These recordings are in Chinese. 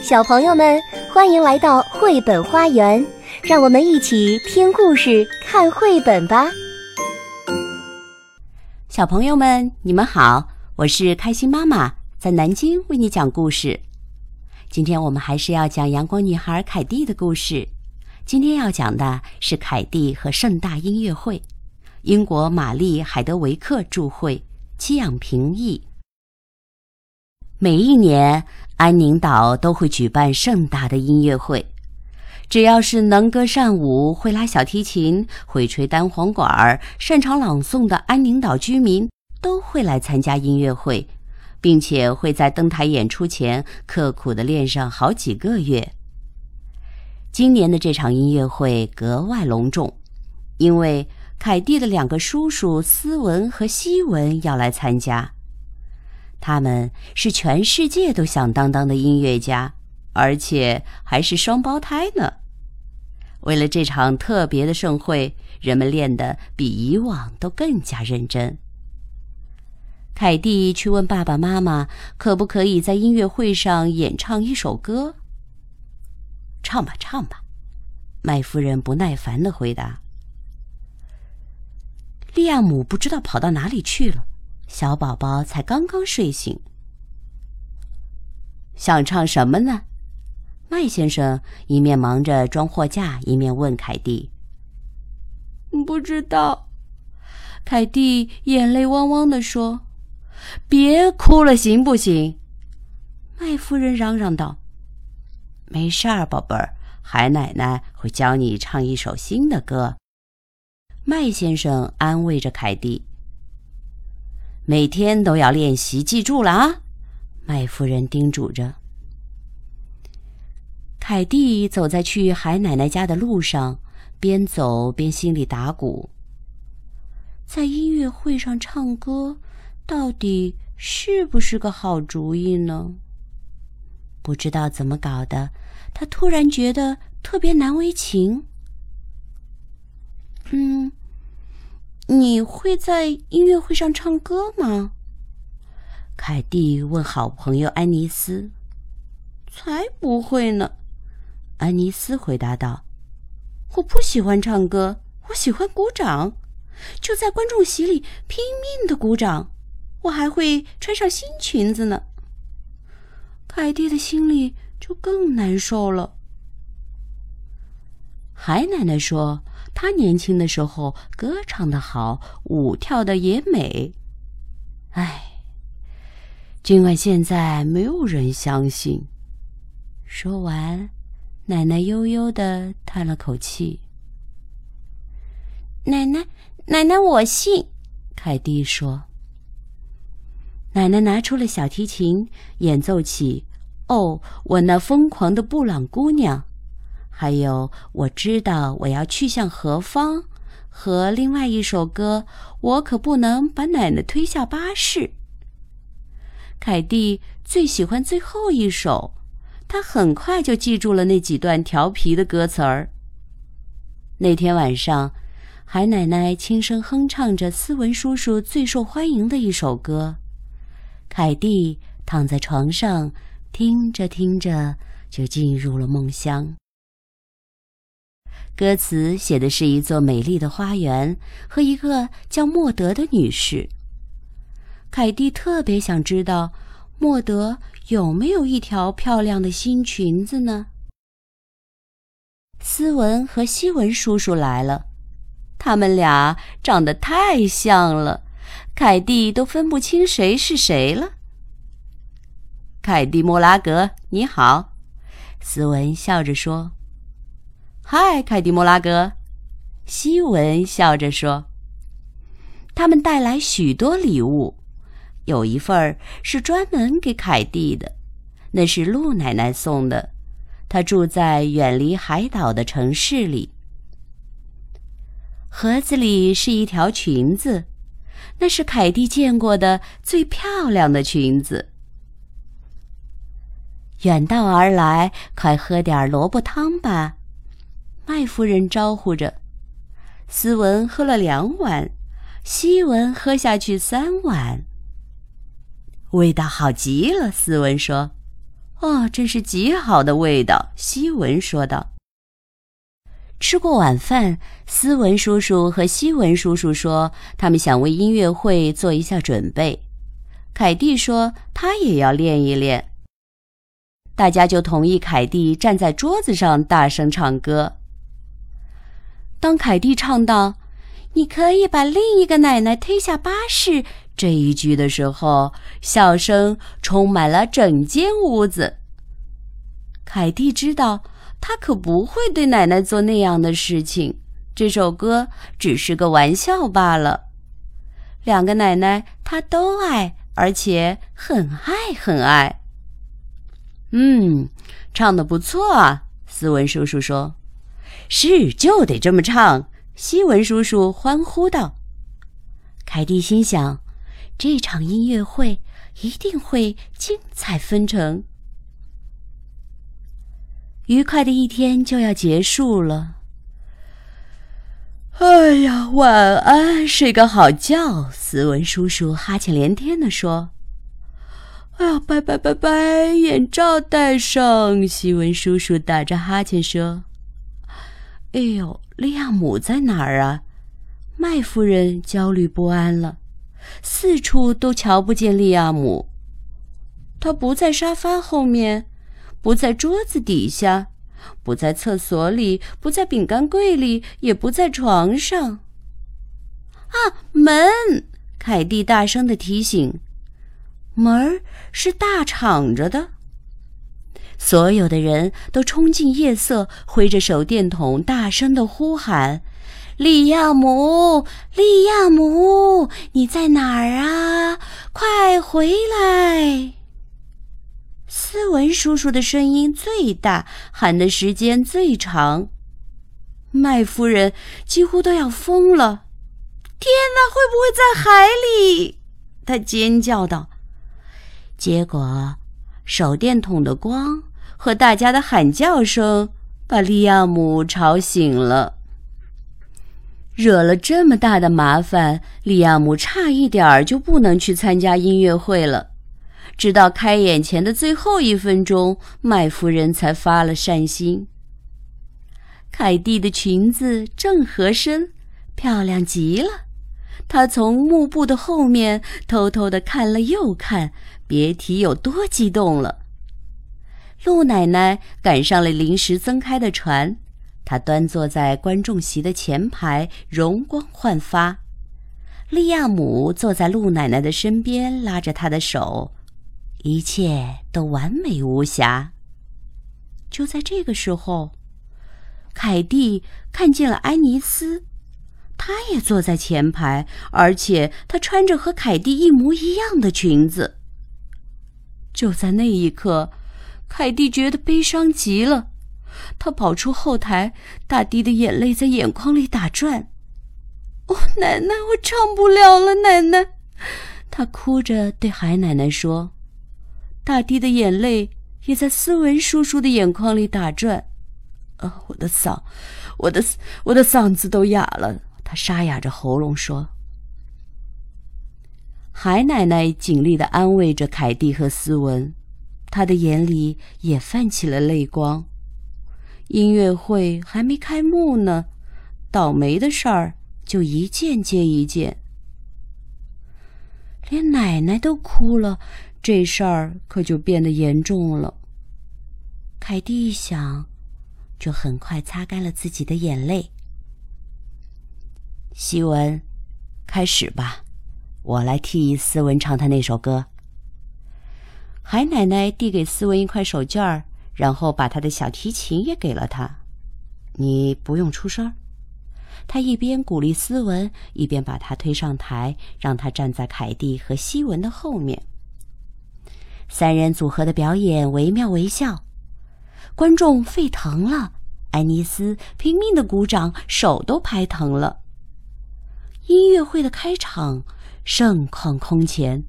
小朋友们，欢迎来到绘本花园，让我们一起听故事、看绘本吧。小朋友们，你们好，我是开心妈妈，在南京为你讲故事。今天我们还是要讲阳光女孩凯蒂的故事。今天要讲的是凯蒂和盛大音乐会，英国玛丽·海德维克著绘，戚养平译。每一年安宁岛都会举办盛大的音乐会，只要是能歌善舞、会拉小提琴、会吹单簧管、擅长朗诵的安宁岛居民都会来参加音乐会，并且会在登台演出前刻苦地练上好几个月。今年的这场音乐会格外隆重，因为凯蒂的两个叔叔斯文和西文要来参加。他们是全世界都响当当的音乐家，而且还是双胞胎呢。为了这场特别的盛会，人们练得比以往都更加认真。凯蒂去问爸爸妈妈可不可以在音乐会上演唱一首歌。唱吧唱吧，麦夫人不耐烦地回答。利亚姆不知道跑到哪里去了，小宝宝才刚刚睡醒。想唱什么呢？麦先生一面忙着装货架，一面问凯蒂。不知道，凯蒂眼泪汪汪地说。别哭了行不行？麦夫人嚷嚷道。没事儿，宝贝儿，海奶奶会教你唱一首新的歌。麦先生安慰着凯蒂。每天都要练习，记住了啊！麦夫人叮嘱着。凯蒂走在去海奶奶家的路上，边走边心里打鼓。在音乐会上唱歌，到底是不是个好主意呢？不知道怎么搞的，她突然觉得特别难为情。你会在音乐会上唱歌吗？凯蒂问好朋友安妮斯。才不会呢，安妮斯回答道。我不喜欢唱歌，我喜欢鼓掌，就在观众席里拼命的鼓掌，我还会穿上新裙子呢。凯蒂的心里就更难受了。海奶奶说她年轻的时候歌唱得好，舞跳得也美。唉，尽管现在没有人相信。说完，奶奶悠悠地叹了口气。奶奶我信，凯蒂说。奶奶拿出了小提琴，演奏起哦，我那疯狂的布朗姑娘，还有我知道我要去向何方，和另外一首歌我可不能把奶奶推下巴士。凯蒂最喜欢最后一首，她很快就记住了那几段调皮的歌词儿。那天晚上，海奶奶轻声哼唱着斯文叔叔最受欢迎的一首歌。凯蒂躺在床上，听着听着就进入了梦乡。歌词写的是一座美丽的花园和一个叫莫德的女士。凯蒂特别想知道莫德有没有一条漂亮的新裙子呢？斯文和西文叔叔来了，他们俩长得太像了，凯蒂都分不清谁是谁了。凯蒂·莫拉格，你好，斯文笑着说。嗨，凯蒂·莫拉格，西文笑着说。他们带来许多礼物，有一份是专门给凯蒂的，那是鹿奶奶送的，她住在远离海岛的城市里。盒子里是一条裙子，那是凯蒂见过的最漂亮的裙子。远道而来，快喝点萝卜汤吧，麦夫人招呼着。斯文喝了2碗，西文喝下去3碗。味道好极了，斯文说。哦，真是极好的味道，希文说道。吃过晚饭，斯文叔叔和希文叔叔说他们想为音乐会做一下准备。凯蒂说他也要练一练。大家就同意凯蒂站在桌子上大声唱歌。当凯蒂唱到“你可以把另一个奶奶推下巴士”这一句的时候，笑声充满了整间屋子。凯蒂知道他可不会对奶奶做那样的事情，这首歌只是个玩笑罢了。两个奶奶他都爱，而且很爱很爱。唱得不错啊，斯文叔叔说。是，就得这么唱，希文叔叔欢呼道。凯蒂心想，这场音乐会一定会精彩纷呈。愉快的一天就要结束了。哎呀，晚安，睡个好觉，斯文叔叔哈欠连天地说。哎呀，拜拜拜拜，眼罩戴上，希文叔叔打着哈欠说。哎呦，利亚姆在哪儿啊？麦夫人焦虑不安了，四处都瞧不见利亚姆。他不在沙发后面，不在桌子底下，不在厕所里，不在饼干柜里，也不在床上。啊，门！凯蒂大声地提醒，门是大敞着的。所有的人都冲进夜色，挥着手电筒大声地呼喊，利亚姆，利亚姆，你在哪儿啊？快回来！斯文叔叔的声音最大，喊的时间最长。麦夫人几乎都要疯了。天哪，会不会在海里？她尖叫道。结果手电筒的光和大家的喊叫声把利亚姆吵醒了。惹了这么大的麻烦，利亚姆差一点儿就不能去参加音乐会了。直到开演前的最后一分钟，麦夫人才发了善心。凯蒂的裙子正合身，漂亮极了。她从幕布的后面偷偷地看了又看，别提有多激动了。陆奶奶赶上了临时增开的船，她端坐在观众席的前排，容光焕发。利亚姆坐在陆奶奶的身边，拉着她的手，一切都完美无瑕。就在这个时候，凯蒂看见了安妮斯，她也坐在前排，而且她穿着和凯蒂一模一样的裙子。就在那一刻，凯蒂觉得悲伤极了，她跑出后台，大滴的眼泪在眼眶里打转。哦，奶奶，我唱不了了，奶奶！她哭着对海奶奶说。大滴的眼泪也在斯文叔叔的眼眶里打转。我的嗓子都哑了，他沙哑着喉咙说。海奶奶尽力地安慰着凯蒂和斯文，她的眼里也泛起了泪光。音乐会还没开幕呢，倒霉的事儿就一件接一件。连奶奶都哭了，这事儿可就变得严重了。凯蒂一想，就很快擦干了自己的眼泪。希文，开始吧，我来替斯文唱他那首歌。海奶奶递给斯文一块手绢，然后把他的小提琴也给了他。你不用出声。他一边鼓励斯文，一边把他推上台，让他站在凯蒂和希文的后面。三人组合的表演惟妙惟肖，观众沸腾了，安妮斯拼命的鼓掌，手都拍疼了。音乐会的开场盛况空前。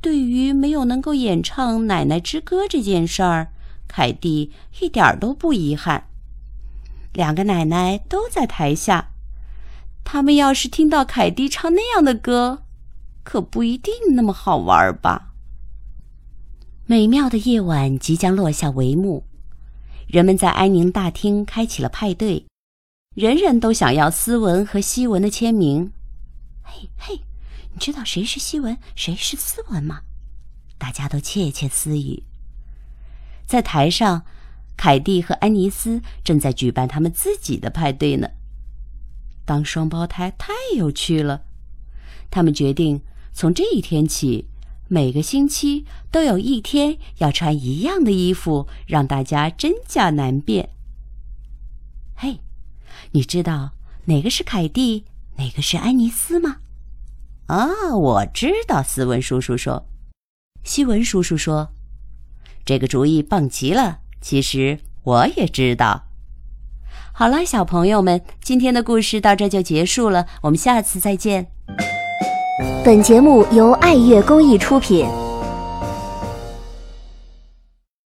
对于没有能够演唱《奶奶之歌》这件事儿，凯蒂一点都不遗憾。两个奶奶都在台下，他们要是听到凯蒂唱那样的歌，可不一定那么好玩吧。美妙的夜晚即将落下帷幕，人们在安宁大厅开启了派对，人人都想要斯文和希文的签名。嘿嘿，你知道谁是希文，谁是斯文吗？大家都窃窃私语。在台上，凯蒂和安妮斯正在举办他们自己的派对呢。当双胞胎太有趣了，他们决定从这一天起，每个星期都有一天要穿一样的衣服，让大家真假难辨。嘿，你知道哪个是凯蒂，哪个是安妮斯吗？啊，我知道，斯文叔叔说。希文叔叔说，这个主意棒极了，其实我也知道。好了，小朋友们，今天的故事到这就结束了，我们下次再见。本节目由爱乐公益出品。